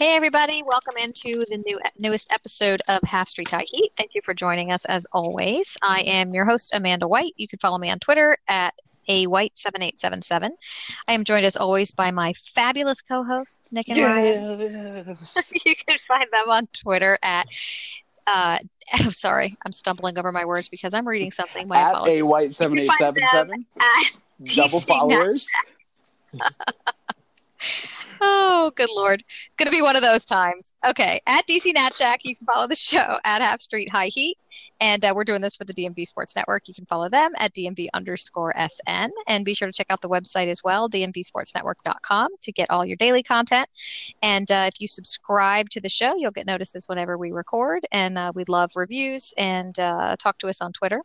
Hey everybody, welcome into the newest episode of Half Street High Heat. Thank you for joining us as always. I am your host, Amanda White. You can follow me on Twitter at AWhite7877. I am joined as always by my fabulous co-hosts, Nick and Ryan. Yes. You can find them on Twitter at I'm sorry, I'm stumbling over my words because I'm reading something. My apologies. AWhite7877. Double DC followers. Oh, good Lord. It's going to be one of those times. Okay. At DC Nat Shack, you can follow the show at Half Street High Heat. And we're doing this for the DMV Sports Network. You can follow them at dmv_SN. And be sure to check out the website as well, dmvsportsnetwork.com, to get all your daily content. And if you subscribe to the show, you'll get notices whenever we record. And we love reviews and talk to us on Twitter.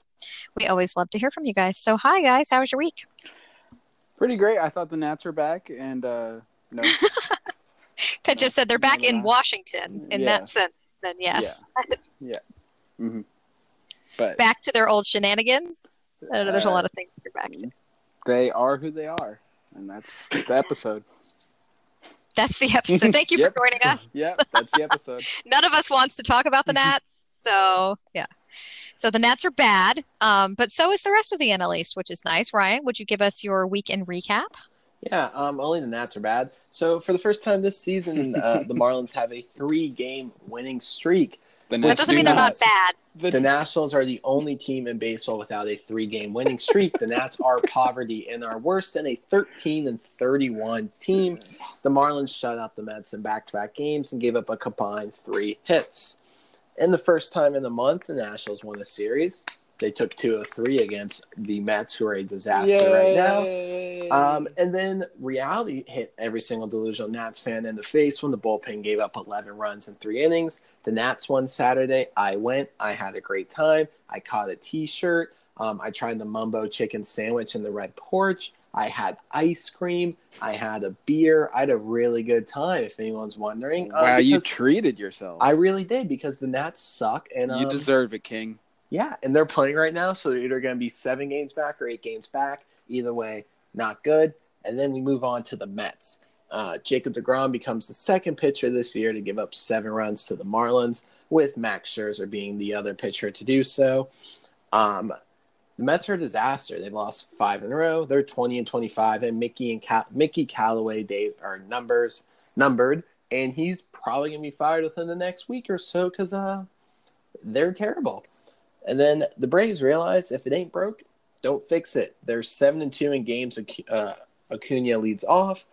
We always love to hear from you guys. So, hi, guys. How was your week? Pretty great. I thought the Nats were back. And, no. That just said they're back in Washington in that sense. Then yes, yeah. Mm-hmm. But back to their old shenanigans. I don't know. There's a lot of things they're back to. They are who they are, and that's the episode. That's the episode. Thank you for joining us. Yeah, that's the episode. None of us wants to talk about the Nats, so yeah. So the Nats are bad, but so is the rest of the NL East, which is nice. Ryan, would you give us your week in recap? Yeah, only the Nats are bad. So for the first time this season, the Marlins have a 3-game winning streak. That doesn't mean they're not bad. The Nationals are the only team in baseball without a 3-game winning streak. The Nats are poverty and are worse than a 13-31 team. The Marlins shut out the Mets in back-to-back games and gave up a combined 3 hits. And the first time in the month, the Nationals won a series. They took 2-3 against the Mets, who are a disaster right now. And then reality hit every single delusional Nats fan in the face when the bullpen gave up 11 runs in 3 innings. The Nats won Saturday. I went. I had a great time. I caught a T-shirt. I tried the Mumbo chicken sandwich in the red porch. I had ice cream. I had a beer. I had a really good time, if anyone's wondering. Wow, you treated yourself. I really did, because the Nats suck. And you deserve it, King. Yeah, and they're playing right now, so they're either going to be 7 games back or 8 games back. Either way, not good. And then we move on to the Mets. Jacob DeGrom becomes the second pitcher this year to give up 7 runs to the Marlins, with Max Scherzer being the other pitcher to do so. The Mets are a disaster. They've lost 5 in a row. They're 20-25, and Mickey Callaway days are numbered, and he's probably going to be fired within the next week or so because they're terrible. And then the Braves realize if it ain't broke, don't fix it. They're 7-2 in games. Acuna leads off.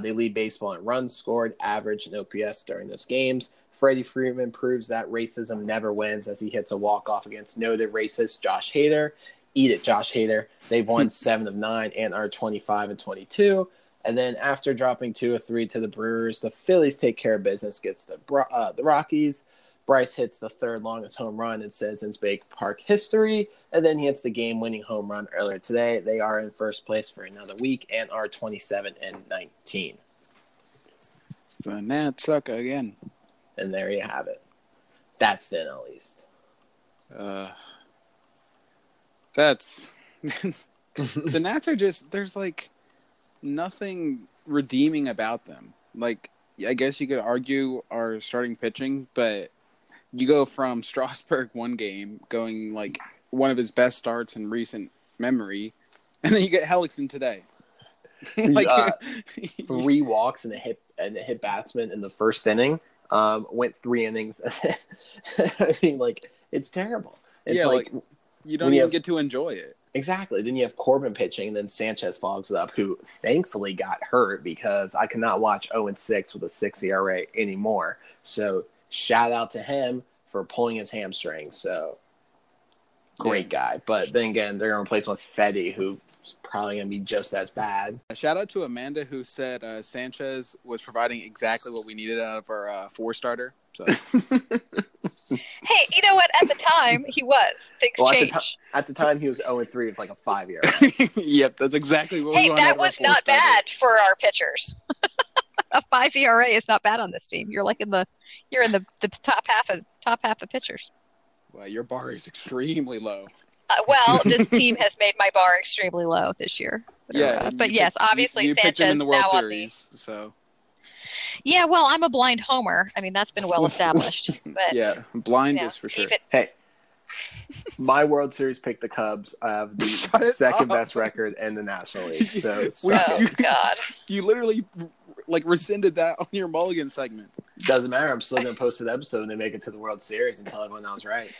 They lead baseball in runs scored, average, and OPS during those games. Freddie Freeman proves that racism never wins as he hits a walk-off against noted racist Josh Hader. Eat it, Josh Hader. They've won 7 of 9 and are 25-22. And then after dropping 2-3 to the Brewers, the Phillies take care of business, gets the Rockies. Bryce hits the third longest home run, it says, in Bank Park history, and then he hits the game-winning home run earlier today. They are in first place for another week and are 27-19. So Nats suck again. And there you have it. That's the NL East. The Nats are just, there's like nothing redeeming about them. Like, I guess you could argue our starting pitching, but you go from Strasburg one game, going like one of his best starts in recent memory, and then you get Hellickson today. Like, 3 walks and a hit batsman in the first inning. Went 3 innings. I mean, like It's terrible. It's you don't even get to enjoy it. Exactly. Then you have Corbin pitching, and then Sanchez fogs up, who thankfully got hurt because I cannot watch 0-6 with a 6 ERA anymore. So shout out to him for pulling his hamstring. So great guy. But then again, they're going to replace him with Fetty, who's probably going to be just as bad. Shout out to Amanda, who said Sanchez was providing exactly what we needed out of our four-starter. So. Hey, you know what? At the time, he was. Things changed. At the time, he was 0-3 with like a 5 year. Yep, that's exactly what we wanted. Hey, that was not bad for our pitchers. A 5 ERA is not bad on this team. You're like in the top half of pitchers. Well, your bar is extremely low. This team has made my bar extremely low this year. You Sanchez in the World Series, so. Yeah, well, I'm a blind homer. I mean, that's been well established. But, is for sure. Hey, my World Series picked the Cubs. I have the second best record in the National League. God. You literally rescinded that on your Mulligan segment. Doesn't matter. I'm still going to post an episode when they make it to the World Series and tell everyone I was right.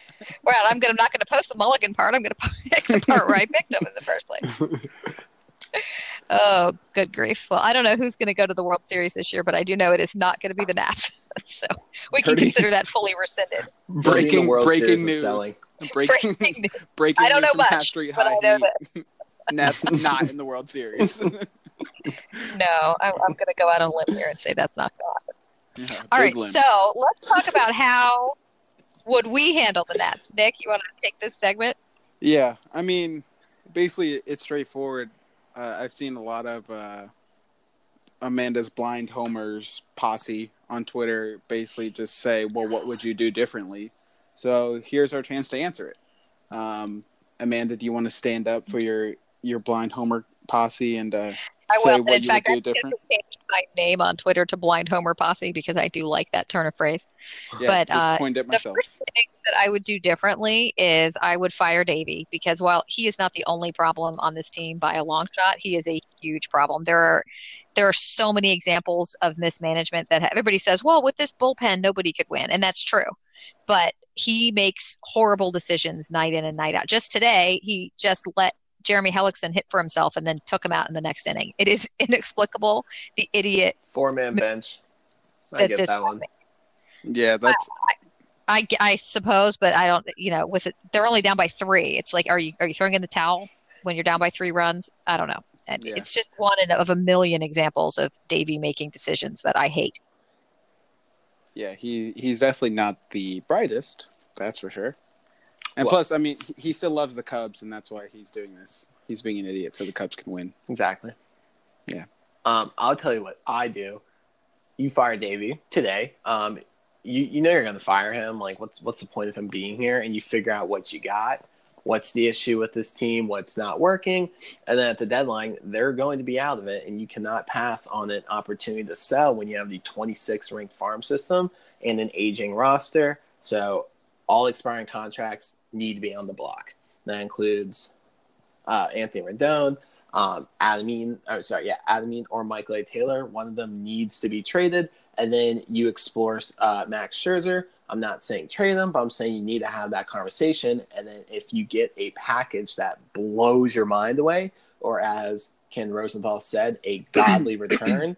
Well, I'm not going to post the Mulligan part. I'm going to pick the part where I picked them in the first place. Oh, good grief. Well, I don't know who's going to go to the World Series this year, but I do know it is not going to be the Nats. So we can consider that fully rescinded. Breaking news. Breaking news. I don't know much. Half Street High Heat. Nats not in the World Series. No, I'm going to go out on a limb here and say that's not going to happen. All right, so let's talk about how would we handle the Nats. Nick, you want to take this segment? Yeah, I mean, basically it's straightforward. I've seen a lot of Amanda's Blind Homers posse on Twitter basically just say, well, what would you do differently? So here's our chance to answer it. Amanda, do you want to stand up for your Blind Homer posse and say what you would do different? I changed my name on Twitter to Blind Homer posse because I do like that turn of phrase. Yeah, but just coined it myself. The first thing that I would do differently is I would fire Davey because while he is not the only problem on this team by a long shot, he is a huge problem. There are so many examples of mismanagement that everybody says, well, with this bullpen, nobody could win. And that's true. But he makes horrible decisions night in and night out. Just today, he just let Jeremy Hellickson hit for himself and then took him out in the next inning. It is inexplicable. The idiot. 4-man bench. I get that one. Yeah, that's. I suppose, but I don't. You know, with it, they're only down by 3. It's like, are you throwing in the towel when you're down by 3 runs? I don't know. And it's just one of a million examples of Davey making decisions that I hate. Yeah, he's definitely not the brightest. That's for sure. And plus, I mean, he still loves the Cubs, and that's why he's doing this. He's being an idiot so the Cubs can win. Exactly. Yeah. I'll tell you what I do. You fire Davey today. You know you're going to fire him. Like, what's the point of him being here? And you figure out what you got, what's the issue with this team, what's not working. And then at the deadline, they're going to be out of it, and you cannot pass on an opportunity to sell when you have the 26th ranked farm system and an aging roster. So all expiring contracts need to be on the block. That includes Anthony Rendon, Adam Eaton or Michael A. Taylor. One of them needs to be traded. And then you explore Max Scherzer. I'm not saying trade them, but I'm saying you need to have that conversation. And then if you get a package that blows your mind away, or as Ken Rosenthal said, a godly return,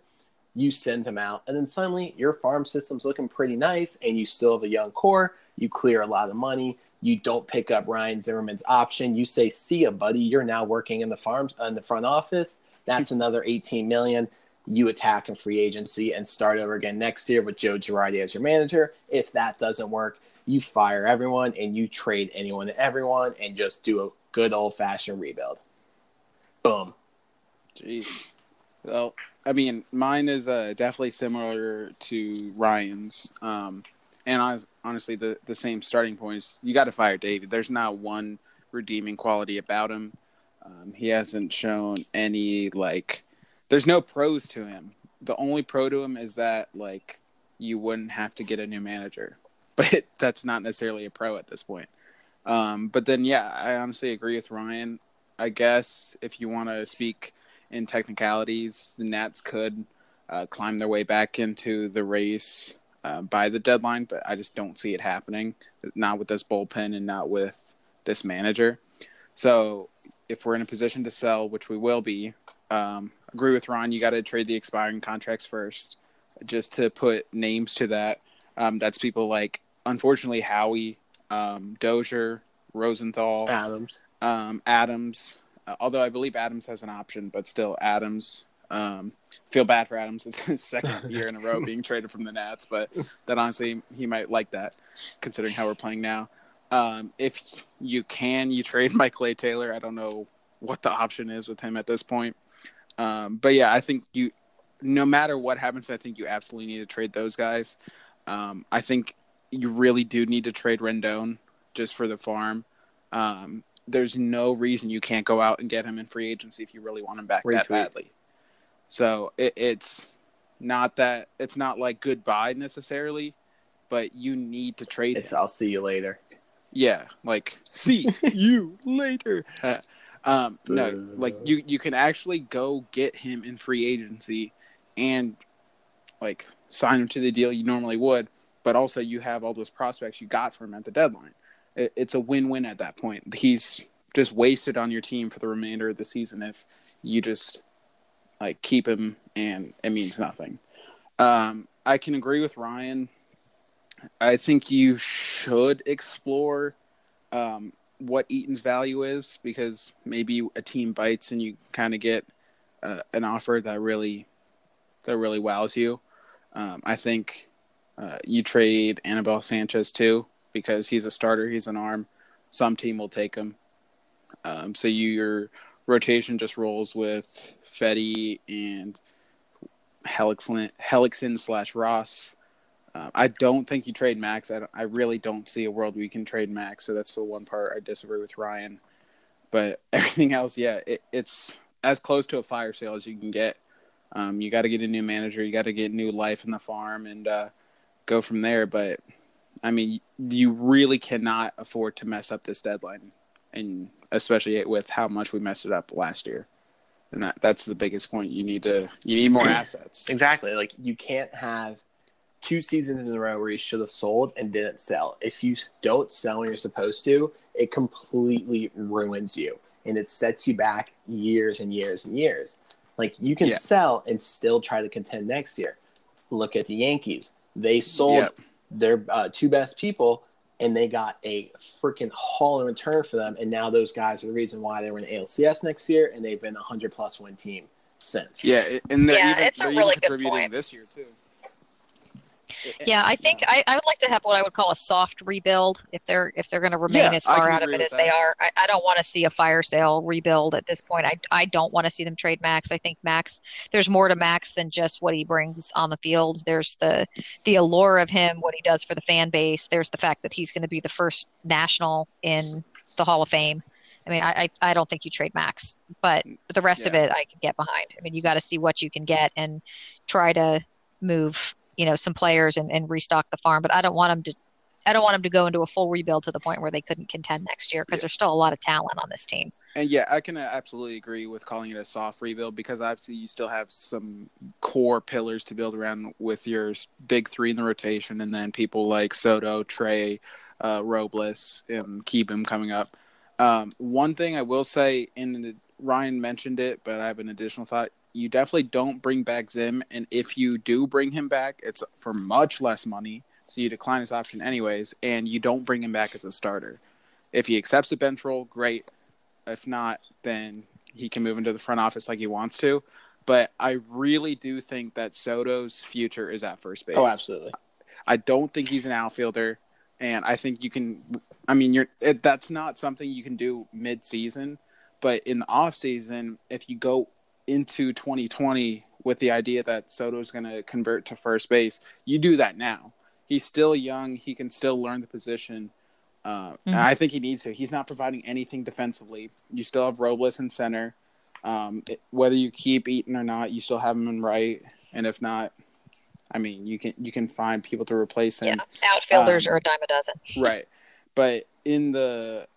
you send them out. And then suddenly your farm system's looking pretty nice and you still have a young core. You clear a lot of money. You don't pick up Ryan Zimmerman's option. You say, see ya, buddy. You're now working in the front office. That's another $18 million. You attack in free agency and start over again next year with Joe Girardi as your manager. If that doesn't work, you fire everyone and you trade anyone and everyone and just do a good old-fashioned rebuild. Boom. Jeez. Well, I mean, mine is definitely similar to Ryan's. And honestly, the same starting points. You got to fire David. There's not one redeeming quality about him. He hasn't shown any, there's no pros to him. The only pro to him is that, you wouldn't have to get a new manager. But that's not necessarily a pro at this point. But then, I honestly agree with Ryan. I guess if you want to speak in technicalities, the Nats could climb their way back into the race by the deadline, but I just don't see it happening, not with this bullpen and not with this manager. So if we're in a position to sell, which we will be, agree with Ron, you got to trade the expiring contracts first just to put names to that. That's people like, unfortunately, Howie, Dozier, Rosenthal, Adams, although I believe Adams has an option, but still Adams. Feel bad for Adams. It's his second year in a row being traded from the Nats, but that honestly, he might like that considering how we're playing now. If you can, you trade Mike Taylor. I don't know what the option is with him at this point. But yeah, I think you, no matter what happens, I think you absolutely need to trade those guys. I think you really do need to trade Rendon just for the farm. There's no reason you can't go out and get him in free agency if you really want him back that badly. So it's not that – it's not like goodbye necessarily, but you need to trade him. I'll see you later. Yeah, like, see you later. No, like, you can actually go get him in free agency and, like, sign him to the deal you normally would, but also you have all those prospects you got from him at the deadline. It's a win-win at that point. He's just wasted on your team for the remainder of the season if you just – like, keep him, and it means nothing. I can agree with Ryan. I think you should explore what Eaton's value is, because maybe a team bites and you kind of get an offer that really wows you. I think you trade Anibal Sanchez, too, because he's a starter, he's an arm. Some team will take him. So you're – rotation just rolls with Fetty and Hellickson /Ross. I don't think you trade Max. I really don't see a world where you can trade Max. So that's the one part I disagree with Ryan. But everything else, yeah, it's as close to a fire sale as you can get. You got to get a new manager. You got to get new life in the farm and go from there. But, I mean, you really cannot afford to mess up this deadline, and especially with how much we messed it up last year. And that's the biggest point. You need more assets. Exactly. Like, you can't have two seasons in a row where you should have sold and didn't sell. If you don't sell when you're supposed to, it completely ruins you, and it sets you back years and years and years. Like, you can sell and still try to contend next year. Look at the Yankees. They sold their two best people, and they got a freaking haul in return for them. And now those guys are the reason why they were in ALCS next year, and they've been a 100-plus win team since. Yeah, and they're even contributing this year, too. Yeah, I think I would like to have what I would call a soft rebuild if they're going to remain as far out of it as they are. I don't want to see a fire sale rebuild at this point. I don't want to see them trade Max. I think Max, there's more to Max than just what he brings on the field. There's the allure of him, what he does for the fan base. There's the fact that he's going to be the first national in the Hall of Fame. I mean, I don't think you trade Max, but the rest of it I can get behind. I mean, you got to see what you can get and try to move some players and restock the farm, but I don't want them to go into a full rebuild to the point where they couldn't contend next year, because there's still a lot of talent on this team. And I can absolutely agree with calling it a soft rebuild, because obviously you still have some core pillars to build around with your big three in the rotation, and then people like Soto, Trey, Robles, and Keebum coming up. One thing I will say, and Ryan mentioned it, but I have an additional thought. You definitely don't bring back Zim, and if you do bring him back, it's for much less money, so you decline his option anyways, and you don't bring him back as a starter. If he accepts a bench role, great. If not, then he can move into the front office like he wants to. But I really do think that Soto's future is at first base. Oh, absolutely. I don't think he's an outfielder, and I think you can – I mean, that's not something you can do mid-season, but in the offseason, if you go – into 2020 with the idea that Soto's going to convert to first base, you do that now. He's still young. He can still learn the position. And I think he needs to. He's not providing anything defensively. You still have Robles in center. Whether you keep Eaton or not, you still have him in right. And if not, I mean, you can find people to replace him. Yeah, outfielders are a dime a dozen. Right. But in the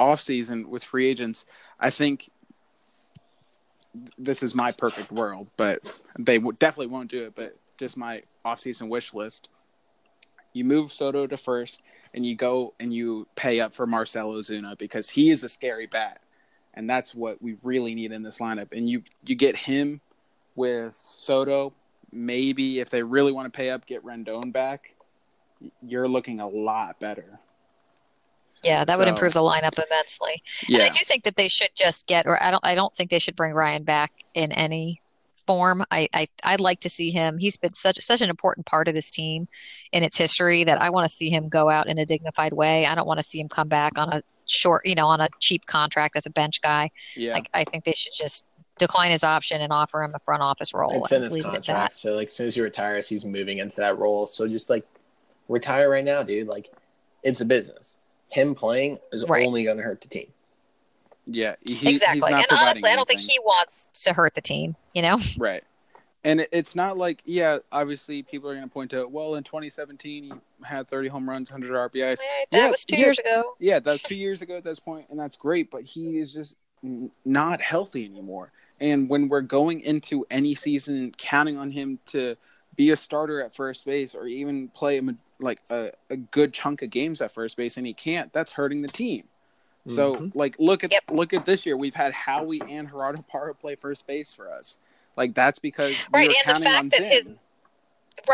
offseason with free agents, I think – this is my perfect world, but they definitely won't do it. But just my offseason wish list. You move Soto to first, and you go and you pay up for Marcell Ozuna because he is a scary bat, and that's what we really need in this lineup. And you get him with Soto. Maybe if they really want to pay up, get Rendon back. You're looking a lot better. Yeah, that would improve the lineup immensely. Yeah. And I do think that they should just get, or I don't think they should bring Ryan back in any form. I'd like to see him. He's been such an important part of this team in its history that I want to see him go out in a dignified way. I don't want to see him come back on a short, on a cheap contract as a bench guy. Yeah. Like, I think they should just decline his option and offer him a front office role. It's in his contract. So like, as soon as he retires, he's moving into that role. So just like retire right now, dude. Like, it's a business. Him playing is only going to hurt the team. Yeah, exactly. He's not and honestly, I don't think he wants to hurt the team, Right. And it's not like, obviously people are going to point to, well, in 2017, you had 30 home runs, 100 RBIs. That was 2 years ago. Yeah, that was 2 years ago at this point, and that's great, but he is just not healthy anymore. And when we're going into any season counting on him to be a starter at first base or even play a good chunk of games at first base and he can't, that's hurting the team. So look at this year. We've had Howie and Gerardo Parra play first base for us. Like, that's because we were counting on Zim.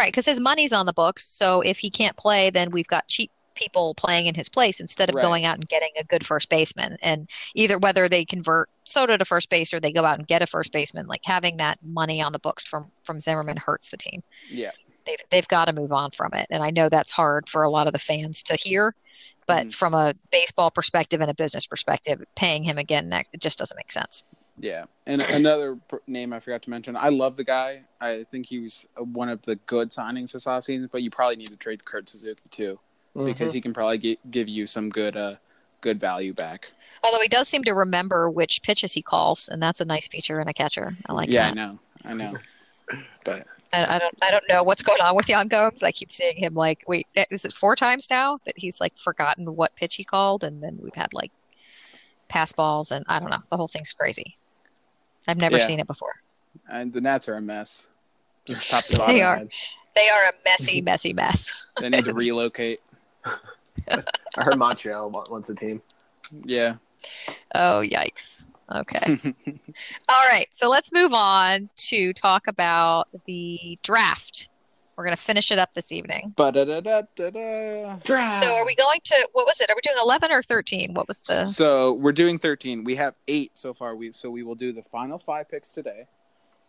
Because his money's on the books. So if he can't play, then we've got cheap people playing in his place instead of going out and getting a good first baseman. And either whether they convert Soto to first base or they go out and get a first baseman, like having that money on the books from Zimmerman hurts the team. Yeah. They've got to move on from it. And I know that's hard for a lot of the fans to hear, but from a baseball perspective and a business perspective, paying him again, it just doesn't make sense. Yeah. And another name I forgot to mention, I love the guy. I think he was one of the good signings this offseason, but you probably need to trade Kurt Suzuki too, because he can probably give you some good value back. Although he does seem to remember which pitches he calls, and that's a nice feature in a catcher. I like that. I know. But I don't know what's going on with Yanko, because I keep seeing him like, wait, is it 4 times now that he's like forgotten what pitch he called? And then we've had like pass balls, and I don't know. The whole thing's crazy. I've never seen it before. And the Nats are a mess. Just top to bottom. They are a messy, messy mess. They need to relocate. I heard Montreal wants a team. Yeah. Oh, yikes. Okay. All right. So let's move on to talk about the draft. We're going to finish it up this evening. Draft. So are we going to, what was it? Are we doing 11 or 13? What was the? So we're doing 13. We have 8 so far. We will do the final 5 picks today.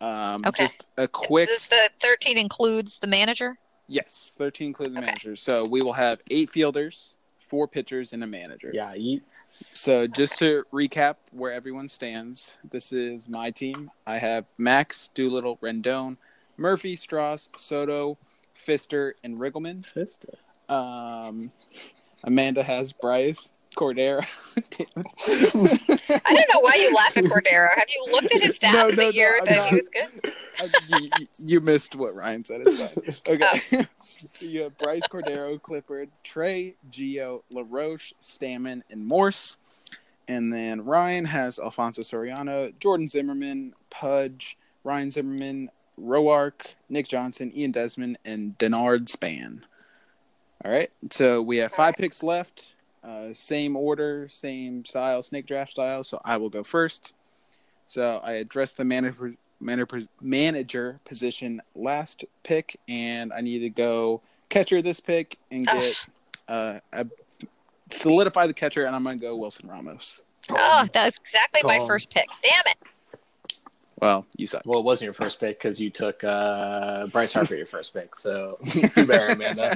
Okay. Just a quick. Is this the 13 includes the manager? Yes. 13 includes the manager. So we will have 8 fielders, 4 pitchers, and a manager. Yeah. So just to recap where everyone stands, this is my team. I have Max, Doolittle, Rendon, Murphy, Strauss, Soto, Pfister, and Riggleman. Pfister. Amanda has Bryce, Cordero. I don't know why you laugh at Cordero. Have you looked at his stats he was good? You missed what Ryan said. It's fine. Okay. Oh. You have Bryce, Cordero, Clifford, Trey, Gio, LaRoche, Stammen, and Morse. And then Ryan has Alfonso Soriano, Jordan Zimmerman, Pudge, Ryan Zimmerman, Roark, Nick Johnson, Ian Desmond, and Denard Span. All right. So we have 5 picks left. Same order, same style, snake draft style. So I will go first. So I addressed the manager position last pick, and I need to go catcher this pick and get solidify the catcher, and I'm going to go Wilson Ramos. Oh, that was exactly my first pick. Damn it. Well, you suck. Well, it wasn't your first pick because you took Bryce Harper your first pick, so too bad, Amanda.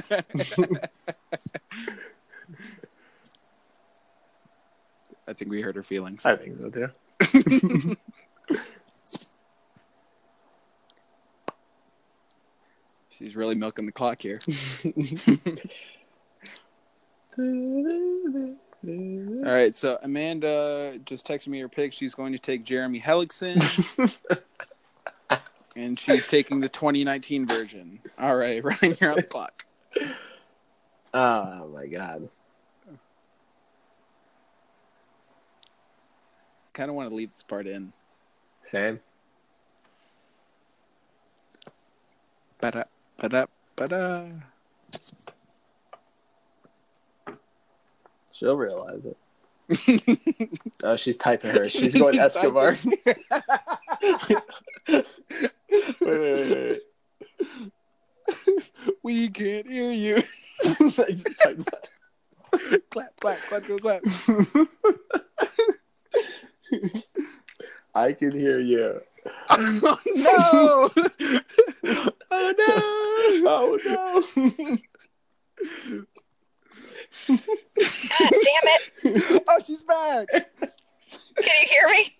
I think we hurt her feelings. I think so, too. She's really milking the clock here. All right, so Amanda just texted me her pick. She's going to take Jeremy Hellickson. And she's taking the 2019 version. All right, Ryan, you're on the clock. Oh, my God. Kind of want to leave this part in. Same. She'll realize it. Oh, she's typing her. She's going Escobar. Wait. We can't hear you. I just typed that. Clap. I can hear you. Oh, no! Oh, no! God damn it. Oh, she's back. Can you hear me?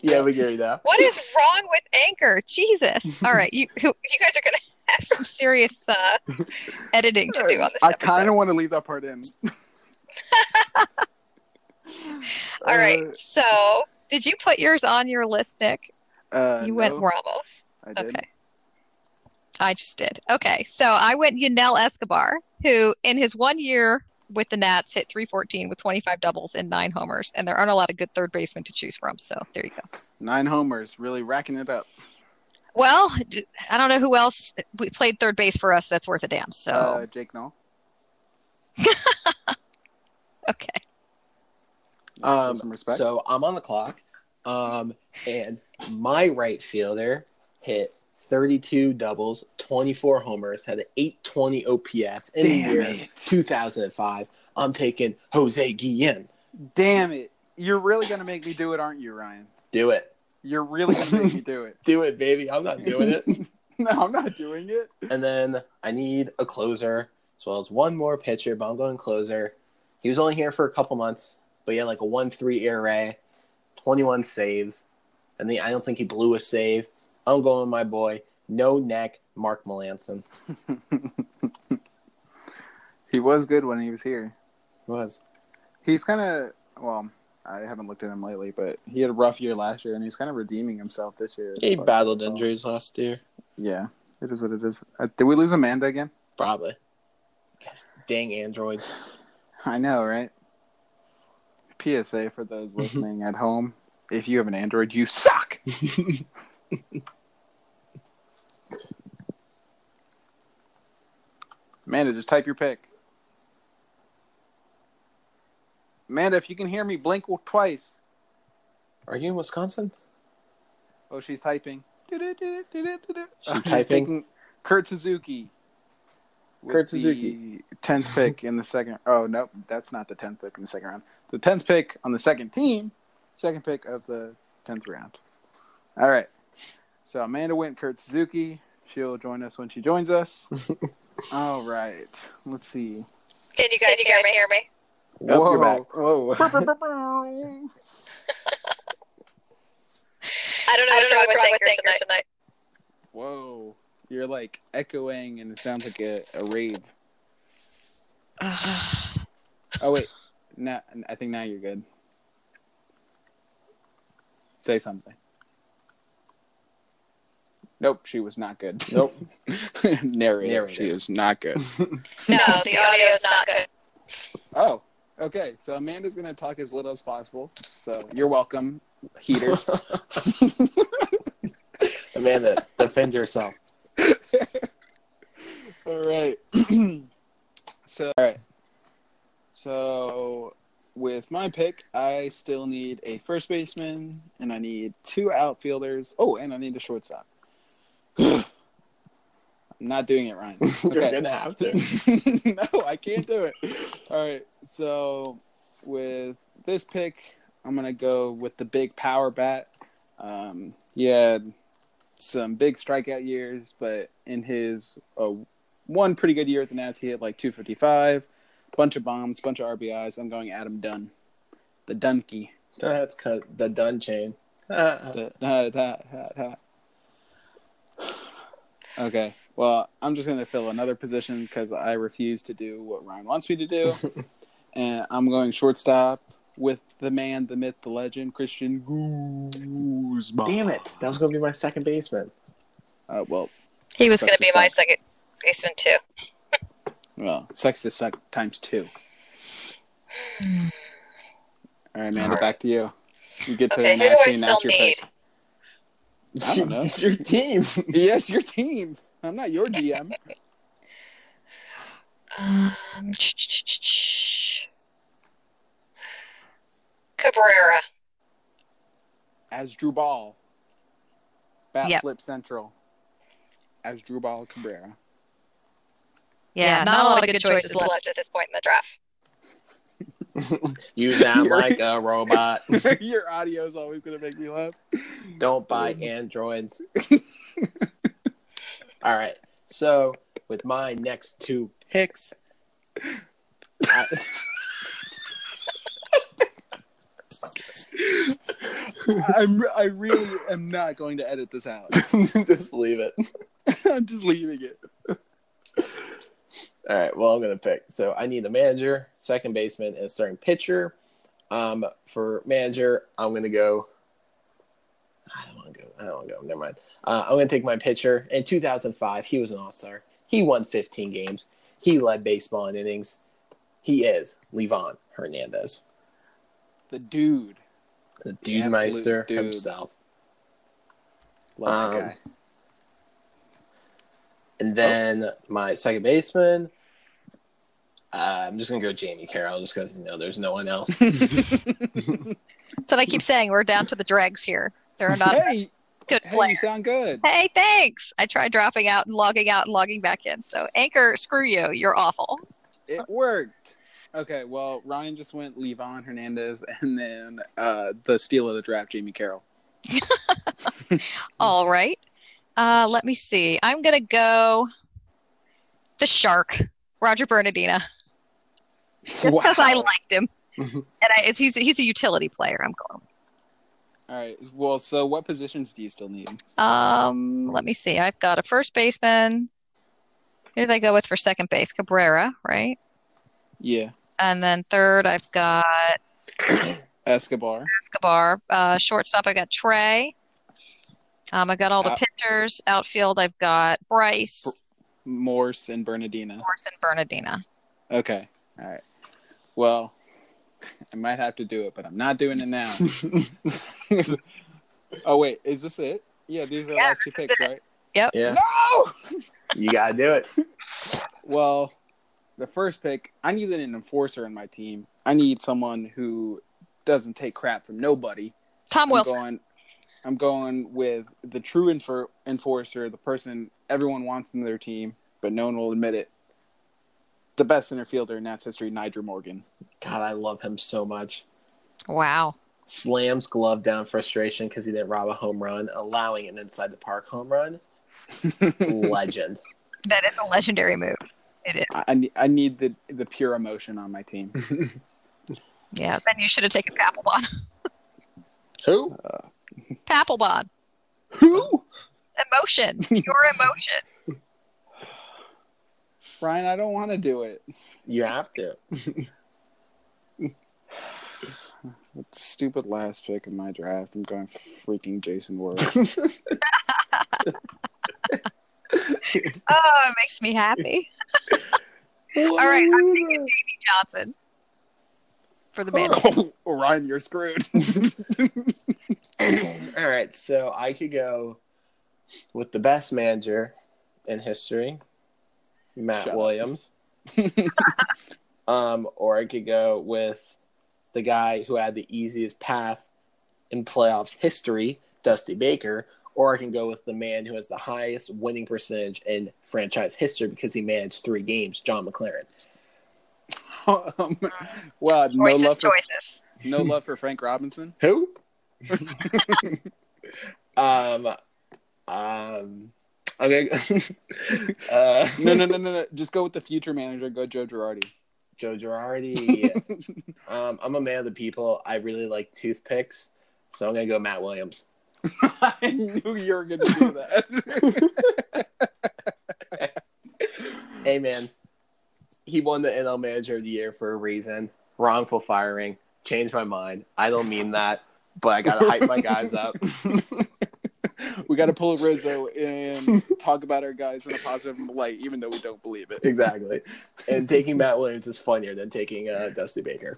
Yeah, we hear you now. What is wrong with Anchor? Jesus. All right, you guys are going to have some serious editing to do on this episode. I kind of want to leave that part in. All right, so did you put yours on your list, Nick? You went Ramos. I did. Okay. I just did. Okay, so I went Yanel Escobar, who in his 1 year with the Nats hit .314 with 25 doubles and 9 homers, and there aren't a lot of good third basemen to choose from, so there you go. 9 homers, really racking it up. Well, I don't know who else played third base for us that's worth a damn, so... Jake Knoll. Okay. Some respect. So I'm on the clock, and my right fielder hit 32 doubles, 24 homers, had an 820 OPS in the year 2005. I'm taking Jose Guillen. Damn it. You're really going to make me do it, aren't you, Ryan? Do it. You're really going to make me do it. Do it, baby. I'm not doing it. No, I'm not doing it. And then I need a closer as well as one more pitcher, but I'm going closer. He was only here for a couple months, but he had like a 1.3 ERA, 21 saves. And I don't think he blew a save. I'm going with my boy, no neck, Mark Melancon. He was good when he was here. He was. He's kind of, well, I haven't looked at him lately, but he had a rough year last year, and he's kind of redeeming himself this year. He battled injuries last year. Yeah, it is what it is. Did we lose Amanda again? Probably. Yes, dang androids. I know, right? PSA for those listening at home, if you have an Android, you suck! Amanda, just type your pick. Amanda, if you can hear me, blink twice. Are you in Wisconsin? Oh, she's typing. She's typing. Kurt Suzuki. Kurt Suzuki. 10th pick in the second. Oh, nope. That's not the 10th pick in the second round. The 10th pick on the second team. Second pick of the 10th round. All right. So Amanda went Kurt Suzuki. She'll join us when she joins us. All right. Let's see. Can you guys hear me? Nope, whoa. You're back. Whoa. I don't know what's wrong with Anchor tonight. Whoa. You're like echoing and it sounds like a rave. Oh, wait. Now, I think now you're good. Say something. Nope, she was not good. Nope. Narrator, she is not good. No, the audio is not good. Oh, okay. So Amanda's going to talk as little as possible. So you're welcome, heaters. Amanda, defend yourself. All right. So with my pick, I still need a first baseman, and I need 2 outfielders. Oh, and I need a shortstop. I'm not doing it, Ryan. Okay. You're going to have to. No, I can't do it. All right. So with this pick, I'm going to go with the big power bat. He had some big strikeout years, but in his one pretty good year at the Nats, he had like 255, bunch of bombs, bunch of RBIs. I'm going Adam Dunn. The Dunkey. That's cut. The Dunn chain. Okay, well, I'm just going to fill another position because I refuse to do what Ryan wants me to do. And I'm going shortstop with the man, the myth, the legend, Christian Guzman. Damn it, that was going to be my second baseman. Well, he was going to be my second baseman, too. Well, sucks to suck times 2. All right, Amanda, back to you. You get to okay, who do I still need? Pick. I don't know. It's your team. Yes, your team. I'm not your GM. Cabrera. As Drew Ball. Bat flip central. As Drew Ball Cabrera. Yeah, not a lot of good choices left at this point in the draft. You sound like a robot. Your audio is always going to make me laugh. Don't buy androids. All right. So, with my next two picks, I really am not going to edit this out. Just leave it. I'm just leaving it. All right, well, I'm going to pick. So I need a manager, second baseman, and starting pitcher. For manager, I'm going to go – I don't want to go. Never mind. I'm going to take my pitcher. In 2005, he was an all-star. He won 15 games. He led baseball in innings. He is Liván Hernández. The dude. The dude meister himself. Love that guy. And then my second baseman, I'm just going to go Jamie Carroll just because, there's no one else. That's what I keep saying. We're down to the dregs here. There are not good players. You sound good. Hey, thanks. I tried dropping out and logging back in. So, Anchor, screw you. You're awful. It worked. Okay, well, Ryan just went Liván Hernández and then the steal of the draft, Jamie Carroll. All right. Let me see. I'm going to go the shark, Roger Bernardina. Just because I liked him. Mm-hmm. And he's a utility player. I'm going. All right. Well, so what positions do you still need? Let me see. I've got a first baseman. Who did I go with for second base? Cabrera, right? Yeah. And then third, I've got Escobar. Shortstop, I got Trey. I've got all the pitchers. Outfield, I've got Bryce. Morse and Bernardina. Okay. All right. Well, I might have to do it, but I'm not doing it now. Oh, wait. Is this it? Yeah, these are the last two picks, right? Yep. Yeah. No! You got to do it. Well, the first pick, I need an enforcer in my team. I need someone who doesn't take crap from nobody. Tom Wilson. I'm going with the true enforcer, the person everyone wants in their team, but no one will admit it. The best center fielder in Nats history, Niger Morgan. God, I love him so much. Wow. Slams glove down frustration because he didn't rob a home run, allowing an inside the park home run. Legend. That is a legendary move. It is. I need the pure emotion on my team. Yeah, then you should have taken Papelbon. Who? Papelbon. Who? Emotion. Your emotion. Ryan, I don't want to do it. You have to. Stupid last pick in my draft. I'm going freaking Jayson Werth. Oh, it makes me happy. All right, I'm taking Davey Johnson for the band. Oh, Ryan, you're screwed. All right, so I could go with the best manager in history, Matt Williams. Or I could go with the guy who had the easiest path in playoffs history, Dusty Baker. Or I can go with the man who has the highest winning percentage in franchise history because he managed 3 games, John McLaren. Well, no love for Frank Robinson. Who? Okay. No. Just go with the future manager. Go Joe Girardi. I'm a man of the people. I really like toothpicks, so I'm gonna go Matt Williams. I knew you were gonna do that. Hey, man. He won the NL Manager of the Year for a reason. Wrongful firing. Changed my mind. I don't mean that, but I gotta hype my guys up. We gotta pull a Rizzo and talk about our guys in a positive light, even though we don't believe it. Exactly. And taking Matt Williams is funnier than taking Dusty Baker.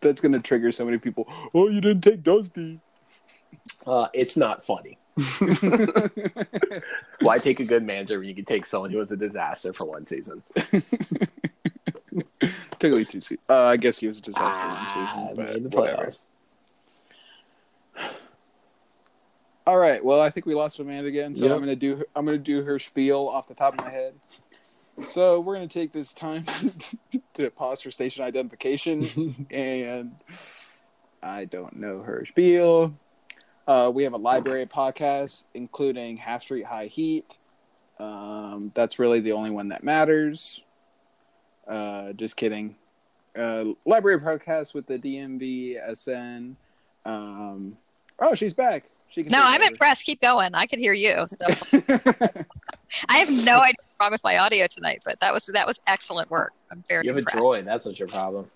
That's gonna trigger so many people. Oh, you didn't take Dusty. It's not funny. Why take a good manager when you can take someone who was a disaster for one season? Technically two seasons. I guess he was a disaster for one season. But whatever. All right. Well, I think we lost Amanda again, so yep. I'm gonna do her spiel off the top of my head. So we're gonna take this time to pause for station identification, and I don't know her spiel. We have a library podcast, including Half Street High Heat. That's really the only one that matters. Just kidding. Library podcast with the DMV SN. Oh, she's back. I'm impressed. Keep going. I could hear you. So. I have no idea what's wrong with my audio tonight, but that was excellent work. I'm very impressed. You have a droid. That's what's your problem.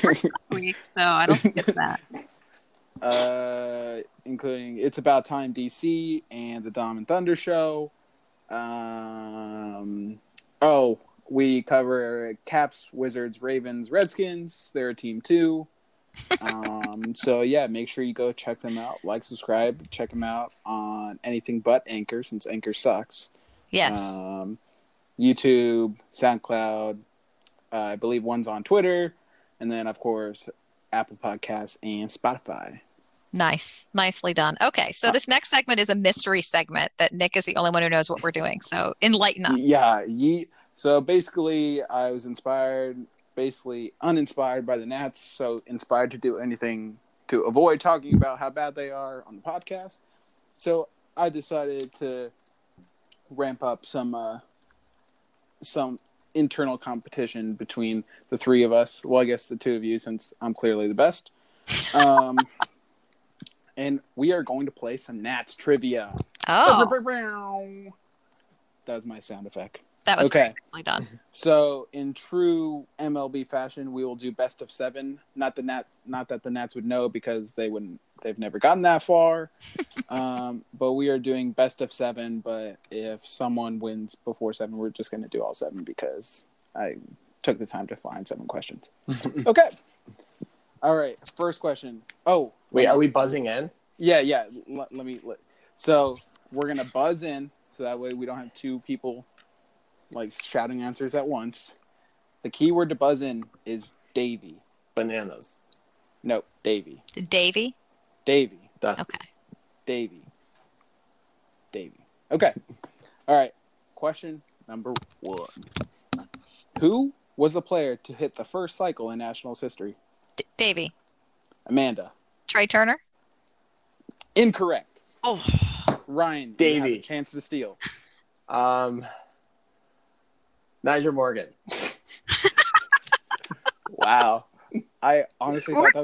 So I don't think it's that. Including It's About Time DC and the Dom and Thunder Show. We cover Caps, Wizards, Ravens, Redskins. They're a team too. So yeah, make sure you go check them out. Like, subscribe, check them out on anything but Anchor, since Anchor sucks. Yes. YouTube, SoundCloud. I believe one's on Twitter, and then of course Apple Podcasts and Spotify. Nice. Nicely done. Okay. So this next segment is a mystery segment that Nick is the only one who knows what we're doing. So enlighten us. Yeah. So basically I was uninspired by the Nats. So inspired to do anything to avoid talking about how bad they are on the podcast. So I decided to ramp up some internal competition between the three of us. Well, I guess the two of you, since I'm clearly the best. And we are going to play some Nats trivia. Oh. That was my sound effect. That was okay. Great. Done. So in true MLB fashion, we will do best of seven. Not that the Nats would know, because they've never gotten that far. But we are doing best of seven, but if someone wins before seven, we're just gonna do all seven, because I took the time to find seven questions. Okay. All right, first question. Oh wait, are we buzzing in? Yeah. So we're gonna buzz in, so that way we don't have two people like shouting answers at once. The key word to buzz in is Davey. Bananas. No, Davey. Davey. Dusty. Okay. Davey. Okay. All right. Question number one. Who was the player to hit the first cycle in Nationals history? Davey. Amanda. Trey Turner. Incorrect. Oh. Ryan. Davey. You have a chance to steal. Nigel Morgan. Wow. I honestly thought that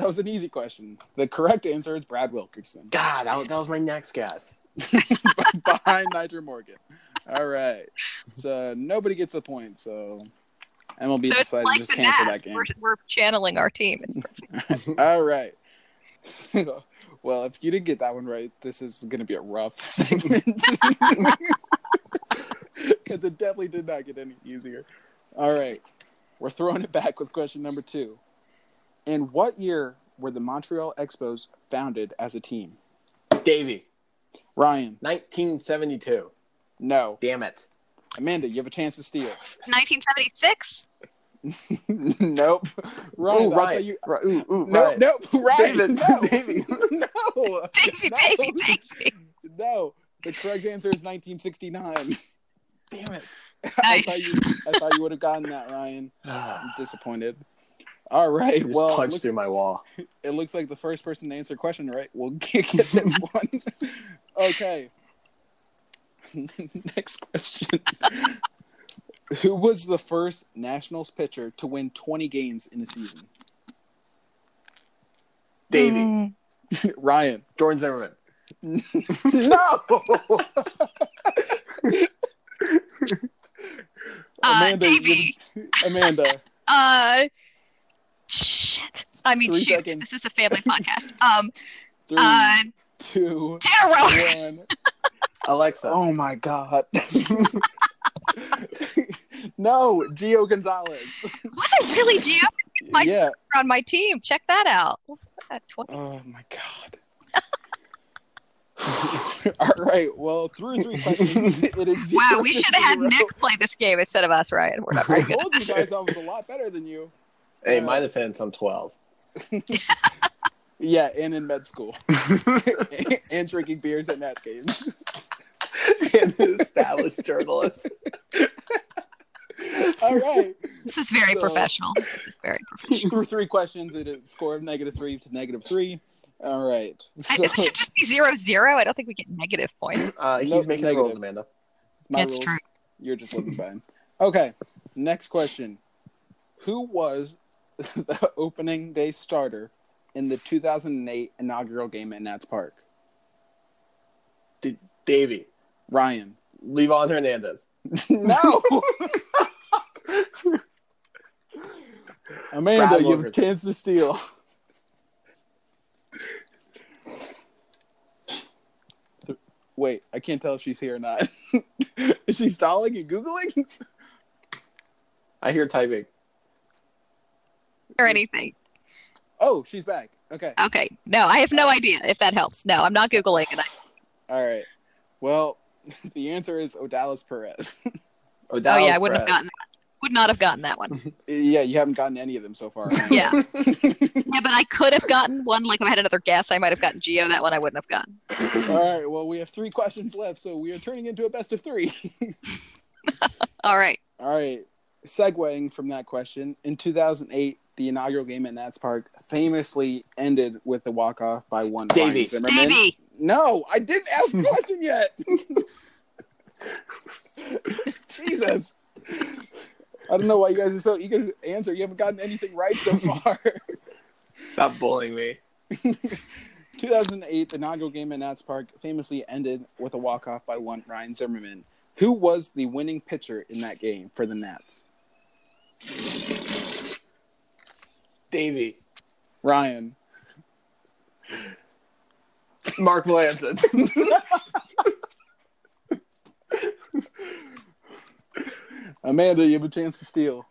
was an easy question. The correct answer is Brad Wilkerson. God, that was my next guess. Behind Nigel Morgan. All right. So nobody gets a point. So MLB decided to just cancel that game. We're channeling our team. It's perfect. All right. Well, if you didn't get that one right, this is going to be a rough segment. Because it definitely did not get any easier. All right. We're throwing it back with question number two. In what year were the Montreal Expos founded as a team? Davey. Ryan. 1972. No. Damn it. Amanda, you have a chance to steal. 1976? Nope. Ryan. Ooh, Ryan. Nope. Ryan. Davey. No. Davey. No. The correct answer is 1969. Damn it. Nice. I thought you would have gotten that, Ryan. I'm disappointed. All right. You just punched through my wall. It looks like the first person to answer question right will get this one. Okay. Next question. Who was the first Nationals pitcher to win 20 games in a season? Davey. Ryan. Jordan Zimmerman. No! Amanda, Davey. Amanda. Shit. I mean, shoot. Seconds. This is a family podcast. Three, two, one. Alexa. Oh my God. No, Gio Gonzalez. Was it really Gio? My sister on my team. Check that out. at 20. Oh, my God. All right. Well, through three questions, it is wow, we should have had Nick play this game instead of us, Ryan. We're not very good. I told you guys I was a lot better than you. Hey, my defense, I'm 12. Yeah, and in med school. And drinking beers at Nats games. And an established journalist. All right. This is very professional. This is very professional. Through three questions, at a score of -3 to -3. All right. So, it should just be 0-0. I don't think we get negative points. He's making the rules, Amanda. That's true. You're just looking fine. Okay. Next question. Who was the opening day starter in the 2008 inaugural game at Nats Park? Davey. Ryan. Liván Hernández. No. Amanda, Brad, you have a chance to steal. Wait, I can't tell if she's here or not. Is she stalling and Googling? I hear typing. Or anything. Oh, she's back. Okay. Okay. No, I have no idea if that helps. No, I'm not Googling. All right. Well, the answer is Odalis Perez. Odalis Perez. I wouldn't have gotten that. Would not have gotten that one. Yeah, you haven't gotten any of them so far. Yeah. But I could have gotten one. Like, if I had another guess, I might have gotten Gio. That one I wouldn't have gotten. All right. Well, we have three questions left, so we are turning into a best of three. All right. All right. Segueing from that question, in 2008, the inaugural game at Nats Park famously ended with the walk-off by one Davey. Ryan Zimmerman. Davey! No, I didn't ask the question yet. Jesus. I don't know why you guys are so eager to answer. You haven't gotten anything right so far. Stop bullying me. 2008, the inaugural game at Nats Park famously ended with a walk-off by one Ryan Zimmerman. Who was the winning pitcher in that game for the Nats? Davey. Ryan. Mark Melanson. Amanda, you have a chance to steal.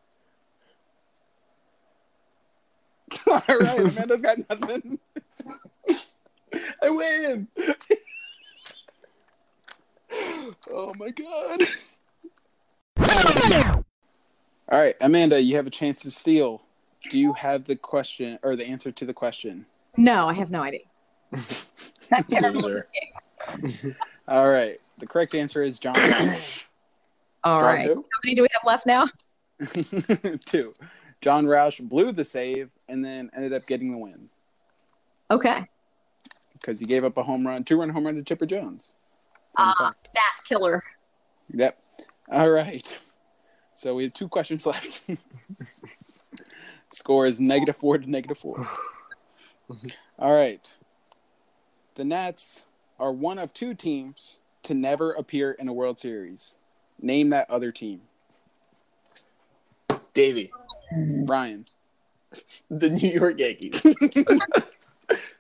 All right, Amanda's got nothing. I win. Oh, my God. All right, Amanda, you have a chance to steal. Do you have the question or the answer to the question? No, I have no idea. That's terrible. All right. The correct answer is John. All right. How many do we have left now? 2. John Roush blew the save and then ended up getting the win. Okay. Because he gave up a home run, 2-run home run to Chipper Jones. That killer. Yep. All right. So we have 2 questions left. Score is -4 to -4. All right. The Nats are one of 2 teams to never appear in a World Series. Name that other team. Davey. Ryan. The New York Yankees.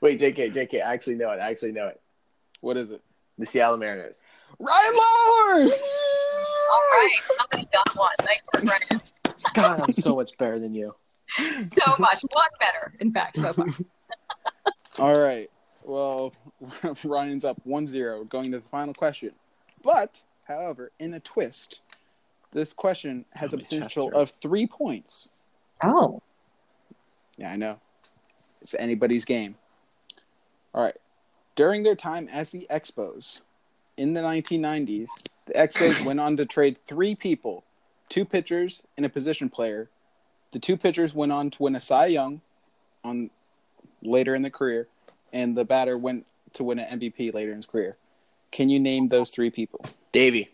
Wait, JK, I actually know it. What is it? The Seattle Mariners. Ryan Lowry! All right, somebody got one. Nice work, Ryan. God, I'm so much better than you. So much. A lot better, in fact, so far. All right. Well, Ryan's up 1-0 going to the final question. But, however, in a twist, this question has a potential of 3 points. Oh. Yeah, I know. It's anybody's game. All right. During their time as the Expos in the 1990s, the Expos went on to trade 3 people, 2 pitchers and a position player. The 2 pitchers went on to win a Cy Young later in the career, and the batter went to win an MVP later in his career. Can you name those 3 people? Davey.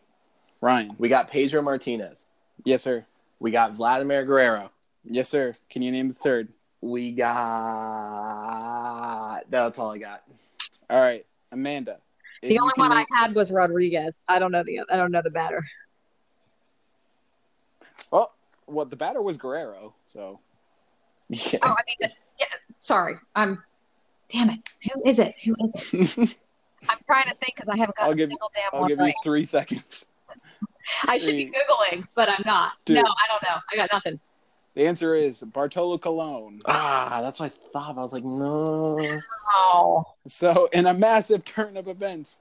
Ryan. We got Pedro Martinez. Yes, sir. We got Vladimir Guerrero. Yes, sir. Can you name the third? We got... That's all I got. All right. Amanda. The only one I had was Rodriguez. I don't know the batter. Well, the batter was Guerrero, so. Yeah. Oh, I mean, yeah, sorry. Damn it. Who is it? I'm trying to think because I haven't got I'll give you 3 seconds. I should be Googling, but I'm not. Dude. No, I don't know. I got nothing. The answer is Bartolo Colon. Ah, that's what I thought. I was like, no. Oh. So, in a massive turn of events.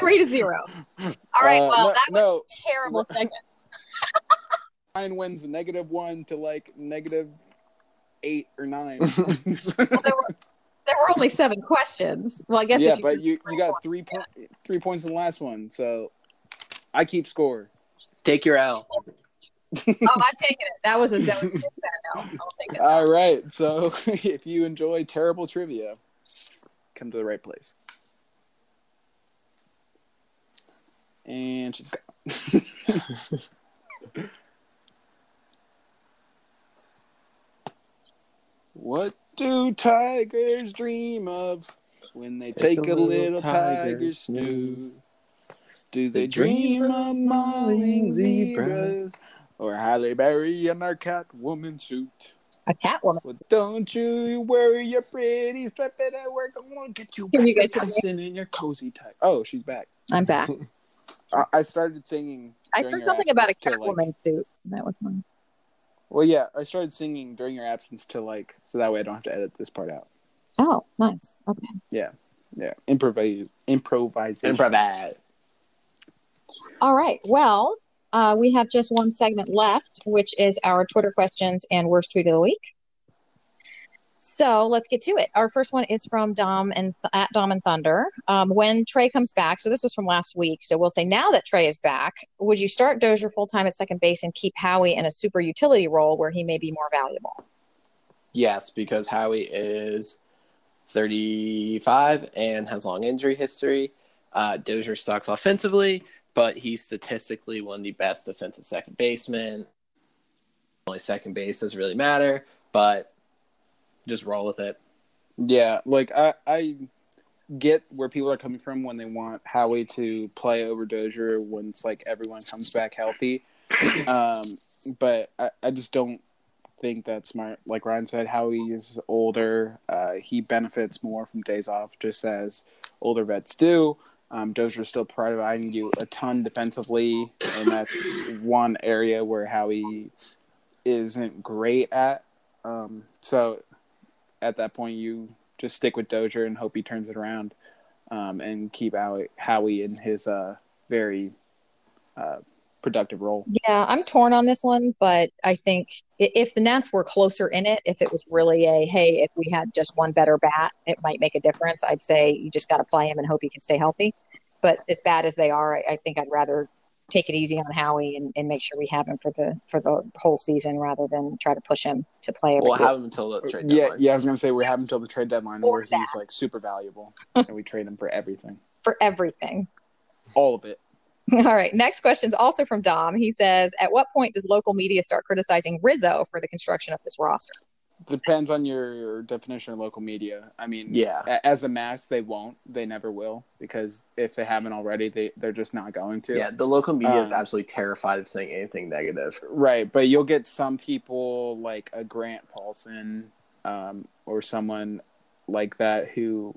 3-0. All right, well, that was a terrible segment. Ryan wins -1 to, -8 or 9. There were only 7 questions. Well, I guess yeah, but you got three points in the last one, so I keep score. Take your L. Oh, I'm taking it. That was a bad L. I'll take it. All right, so if you enjoy terrible trivia, come to the right place. And she's gone. What do tigers dream of when they take a little tiger snooze? Do they dream of mauling zebras or Halle Berry in their Catwoman suit? A Catwoman. Well, don't you worry, you're pretty, strip it at work. I'm going to get you back. You guys in your cozy tight. Oh, she's back. I'm back. I started singing. I heard something about a Catwoman suit. That was mine. Well, yeah, I started singing during your absence to so that way I don't have to edit this part out. Oh, nice. Okay. Yeah. Yeah. Improvise. All right. Well, we have just one segment left, which is our Twitter questions and worst tweet of the week. So let's get to it. Our first one is from at Dom and Thunder. When Trey comes back, so this was from last week, so we'll say now that Trey is back, would you start Dozier full-time at second base and keep Howie in a super utility role where he may be more valuable? Yes, because Howie is 35 and has long injury history. Dozier sucks offensively, but he's statistically one of the best defensive second basemen. Only second base doesn't really matter, but just roll with it. Yeah, I get where people are coming from when they want Howie to play over Dozier when it's everyone comes back healthy. But I just don't think that's smart. Like Ryan said, Howie is older. He benefits more from days off just as older vets do. Dozier's still providing you a ton defensively, and that's one area where Howie isn't great at. So at that point, you just stick with Dozier and hope he turns it around, and keep Howie in his very productive role. Yeah, I'm torn on this one, but I think if the Nats were closer in it, if it was really if we had just one better bat, it might make a difference. I'd say you just got to play him and hope he can stay healthy. But as bad as they are, I think I'd rather take it easy on Howie and make sure we have him for the whole season rather than try to push him to play. We'll have him until the trade deadline. Yeah, I was going to say we have him until the trade deadline where he's super valuable and we trade him for everything. For everything. All of it. All right. Next question is also from Dom. He says, at what point does local media start criticizing Rizzo for the construction of this roster? Depends on your definition of local media. I mean, yeah. As a mass, they won't. They never will, because if they haven't already, they're just not going to. Yeah, the local media is absolutely terrified of saying anything negative. Right, but you'll get some people like a Grant Paulson or someone like that who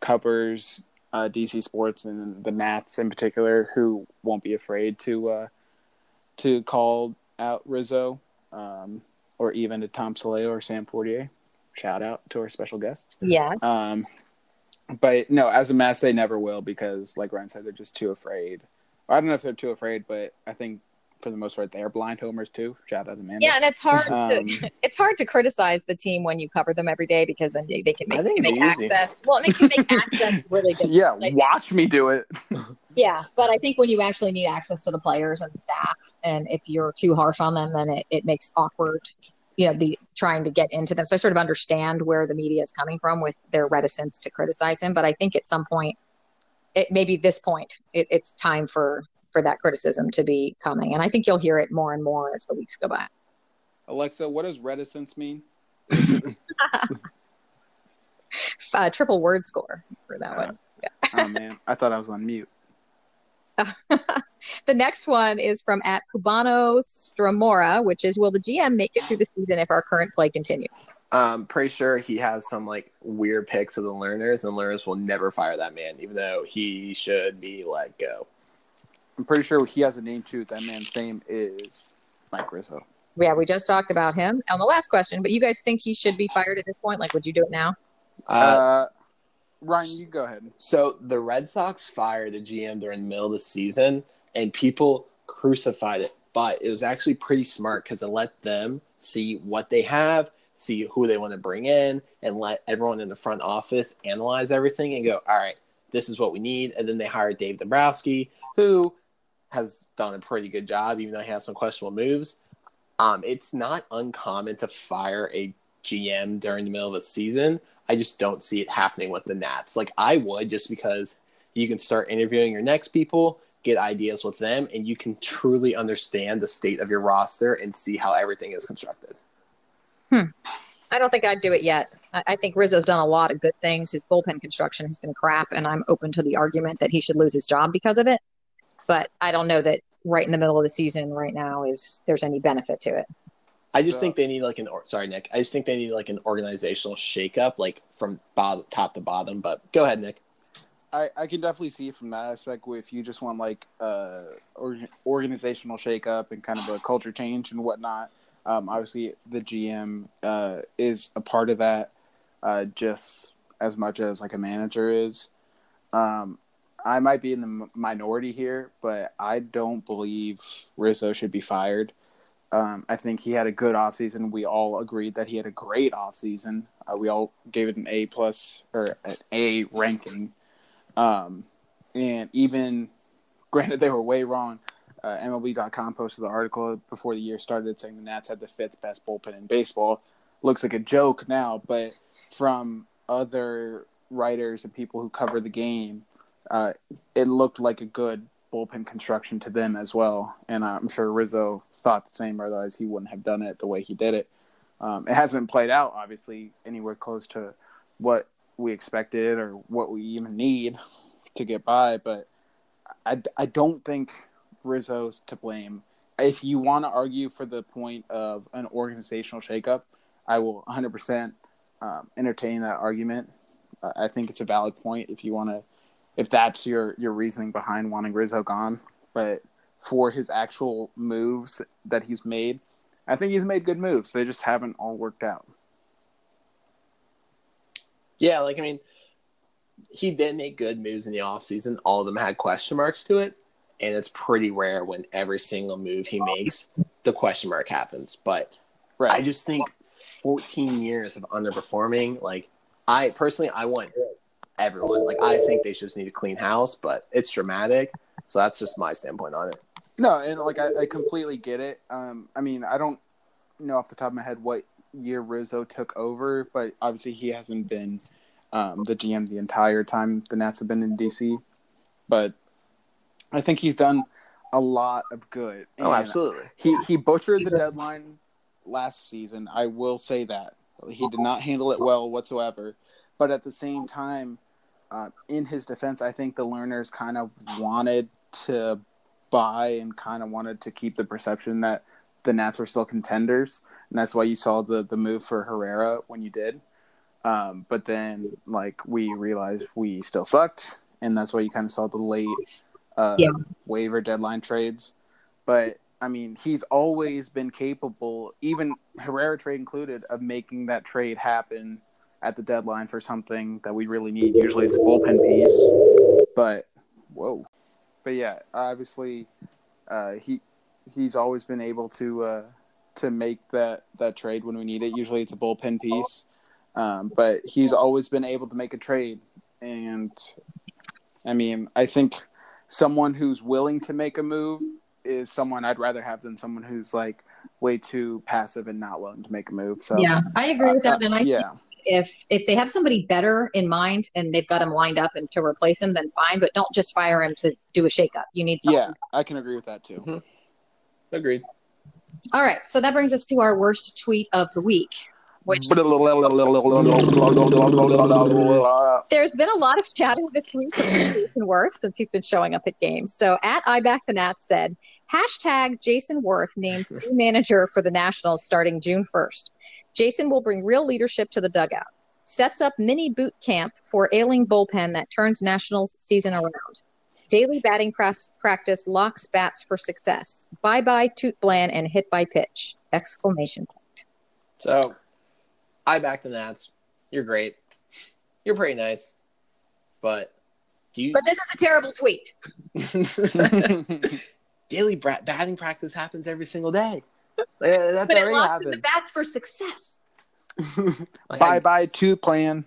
covers DC sports and the Nats in particular who won't be afraid to call out Rizzo. Or even to Tom Saleo or Sam Fortier. Shout out to our special guests. Yes. But no, as a mass, they never will because, like Ryan said, they're just too afraid. I don't know if they're too afraid, but I think for the most part, they are blind homers too. Shout out to Amanda. Yeah, and it's hard to criticize the team when you cover them every day because then they can make access. Well, and they can make access really good. Yeah, watch me do it. Yeah, but I think when you actually need access to the players and the staff, and if you're too harsh on them, then it makes awkward, the trying to get into them. So I sort of understand where the media is coming from with their reticence to criticize him. But I think at some point, it's time for that criticism to be coming. And I think you'll hear it more and more as the weeks go by. Alexa, what does reticence mean? Triple word score for that one. Oh, man. I thought I was on mute. The next one is from at Cubano Stramora, which is, will the GM make it through the season if our current play continues? I'm pretty sure he has some weird picks of the learners, and learners will never fire that man, even though he should be let go. I'm pretty sure he has a name, too. That man's name is Mike Rizzo. Yeah, we just talked about him on the last question, but you guys think he should be fired at this point? Like, would you do it now? Ryan, you go ahead. So the Red Sox fired the GM during the middle of the season, and people crucified it. But it was actually pretty smart because it let them see what they have, see who they want to bring in, and let everyone in the front office analyze everything and go, all right, this is what we need. And then they hired Dave Dombrowski, who has done a pretty good job, even though he has some questionable moves. It's not uncommon to fire a GM during the middle of a season. I just don't see it happening with the Nats. Like, I would, just because you can start interviewing your next people, get ideas with them, and you can truly understand the state of your roster and see how everything is constructed. I don't think I'd do it yet. I think Rizzo's done a lot of good things. His bullpen construction has been crap, and I'm open to the argument that he should lose his job because of it. But I don't know that right in the middle of the season right now is there's any benefit to it. I just think they need like sorry, Nick. I just think they need like an organizational shakeup, like from top to bottom. But go ahead, Nick. I can definitely see from that aspect if you just want like organizational shakeup and kind of a culture change and whatnot. Obviously, the GM is a part of that just as much as like a manager is. I might be in the minority here, but I don't believe Rizzo should be fired. I think he had a good offseason. We all agreed that he had a great offseason. We all gave it an A+ or an A ranking. And even granted, they were way wrong. MLB.com posted the article before the year started saying the Nats had the 5th best bullpen in baseball. Looks like a joke now, but from other writers and people who cover the game, it looked like a good bullpen construction to them as well. And I'm sure Rizzo thought the same, otherwise he wouldn't have done it the way he did it. It hasn't played out, obviously, anywhere close to what we expected or what we even need to get by, but I don't think Rizzo's to blame. If you want to argue for the point of an organizational shakeup, I will 100% entertain that argument. I think it's a valid point if you want to, if that's your reasoning behind wanting Rizzo gone. But for his actual moves that he's made, I think he's made good moves. They just haven't all worked out. Yeah, like, I mean, he did make good moves in the offseason. All of them had question marks to it. And it's pretty rare when every single move he makes, the question mark happens. But right. I just think 14 years of underperforming, like, I personally, I want everyone. Like, I think they just need a clean house, but it's dramatic. So that's just my standpoint on it. No, and, like, I completely get it. I mean, I don't know off the top of my head what year Rizzo took over, but obviously he hasn't been the GM the entire time the Nats have been in D.C., but I think he's done a lot of good. And oh, absolutely. He butchered the deadline last season. I will say that. He did not handle it well whatsoever. But at the same time, in his defense, I think the learners kind of wanted to buy and kind of wanted to keep the perception that the Nats were still contenders. And that's why you saw the move for Herrera when you did. But then, like, we realized we still sucked. And that's why you kind of saw the late waiver deadline trades. But, I mean, he's always been capable, even Herrera trade included, of making that trade happen at the deadline for something that we really need. Usually it's a bullpen piece. But, yeah, obviously he's always been able to make that trade when we need it. Usually it's a bullpen piece. But he's always been able to make a trade. And, I mean, I think someone who's willing to make a move is someone I'd rather have than someone who's, like, way too passive and not willing to make a move. So yeah, I agree with that. And I think if they have somebody better in mind and they've got him lined up and to replace him, then fine. But don't just fire him to do a shakeup. You need something. Yeah, I can agree with that, too. Mm-hmm. Agreed. All right, so that brings us to our worst tweet of the week. Which there's been a lot of chatting this week with Jayson Werth since he's been showing up at games. So at @IBackTheNats said, # Jayson Werth named new manager for the Nationals starting June 1st. Jayson will bring real leadership to the dugout. Sets up mini boot camp for ailing bullpen that turns Nationals season around. Daily batting practice locks bats for success. Bye-bye toot bland and hit by pitch. Exclamation point. So, I back the Nats. You're great. You're pretty nice. But do you... But this is a terrible tweet. Daily batting practice happens every single day. That but it locks in the bats for success. Bye-bye two plan.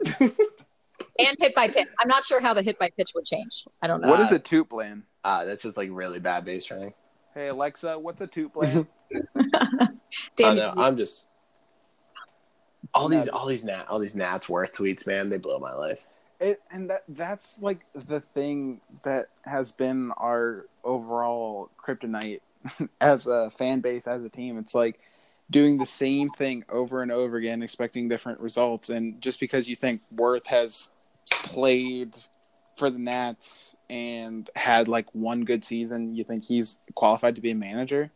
And hit by pitch. I'm not sure how the hit by pitch would change. I don't know. What is a two plan? That's just like really bad base running. Hey, Alexa, what's a two plan? No, I'm just all these Nats Werth tweets, man. They blow my life. That's like the thing that has been our overall kryptonite as a fan base, as a team. It's like doing the same thing over and over again, expecting different results. And just because you think Werth has played for the Nats and had like one good season, you think he's qualified to be a manager?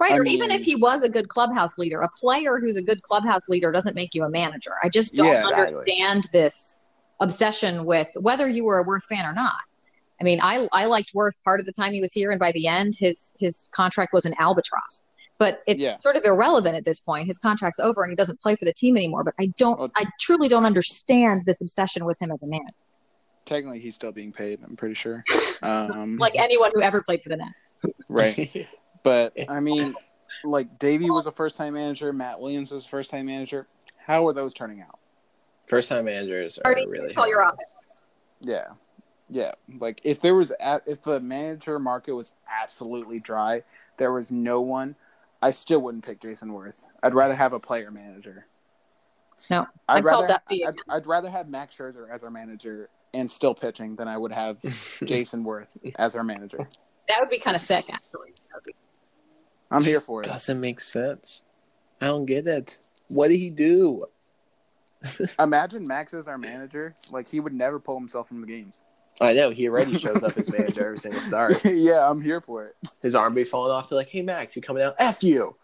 Right, I mean, even if he was a good clubhouse leader, a player who's a good clubhouse leader doesn't make you a manager. I just don't understand this obsession with whether you were a Werth fan or not. I mean, I liked Werth part of the time he was here, and by the end, his contract was an albatross. But it's sort of irrelevant at this point. His contract's over and he doesn't play for the team anymore. But I truly don't understand this obsession with him as a man. Technically, he's still being paid, I'm pretty sure. Like anyone who ever played for the Nats. Right. But, I mean, like Davey was a first-time manager. Matt Williams was a first-time manager. How are those turning out? First-time managers are really call your office. Yeah. Yeah. Like, if the manager market was absolutely dry, there was no one, I still wouldn't pick Jayson Werth. I'd rather have a player manager. No, I'd rather have Max Scherzer as our manager and still pitching than I would have Jayson Werth as our manager. That would be kind of sick, actually. I'm here for it. Doesn't make sense. I don't get it. What did he do? Imagine Max as our manager. Like, he would never pull himself from the games. I know. He already shows up as manager every single start. Yeah, I'm here for it. His arm be falling off. They're like, hey, Max, you coming out? F you.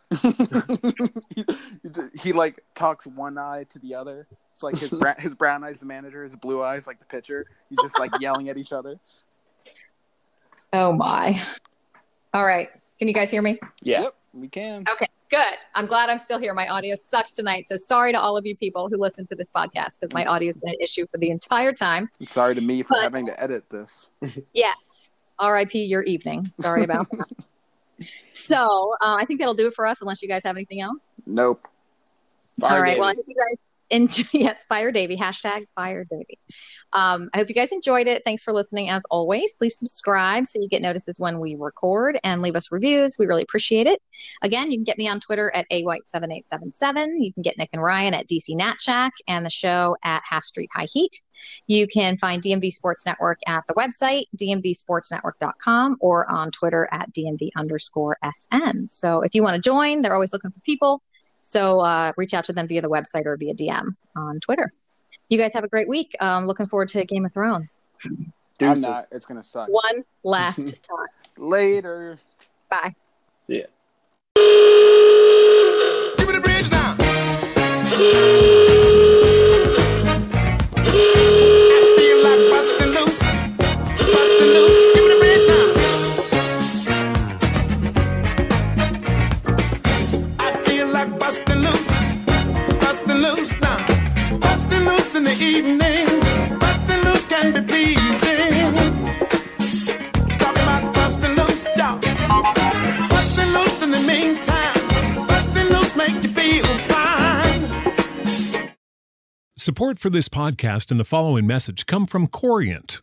He like, talks one eye to the other. It's like his brown eye's the manager. His blue eye's like the pitcher. He's just, like, yelling at each other. Oh, my. All right. Can you guys hear me? Yeah. Yep, we can. Okay, good. I'm glad I'm still here. My audio sucks tonight, so sorry to all of you people who listen to this podcast because my audio has been an issue for the entire time. And sorry to me for having to edit this. Yes. R.I.P. your evening. Sorry about that. So I think that'll do it for us unless you guys have anything else. Nope. Fire all right, Davey. Well, I hope you guys enjoy. Yes, fire Davey. #FireDavey. I hope you guys enjoyed it. Thanks for listening. As always, please subscribe so you get notices when we record and leave us reviews. We really appreciate it. Again, you can get me on Twitter at AWhite7877. You can get Nick and Ryan at DC Nat Shack and the show at Half Street High Heat. You can find DMV Sports Network at the website, dmvsportsnetwork.com, or on Twitter at @DMV_SN. So if you want to join, they're always looking for people. So reach out to them via the website or via DM on Twitter. You guys have a great week. Looking forward to Game of Thrones. Deuces. I'm not. It's going to suck. One last time. Later. Bye. See ya. Give me the bridge now. I feel like busting loose. Busting loose. Give me the bridge now. I feel like busting loose. Busting loose now. Bustin' loose in the evening, bustin' loose can be pleasing. Talking about bustin' loose, y'all. Bustin' loose in the meantime, bustin' loose make you feel fine. Support for this podcast and the following message come from Corient.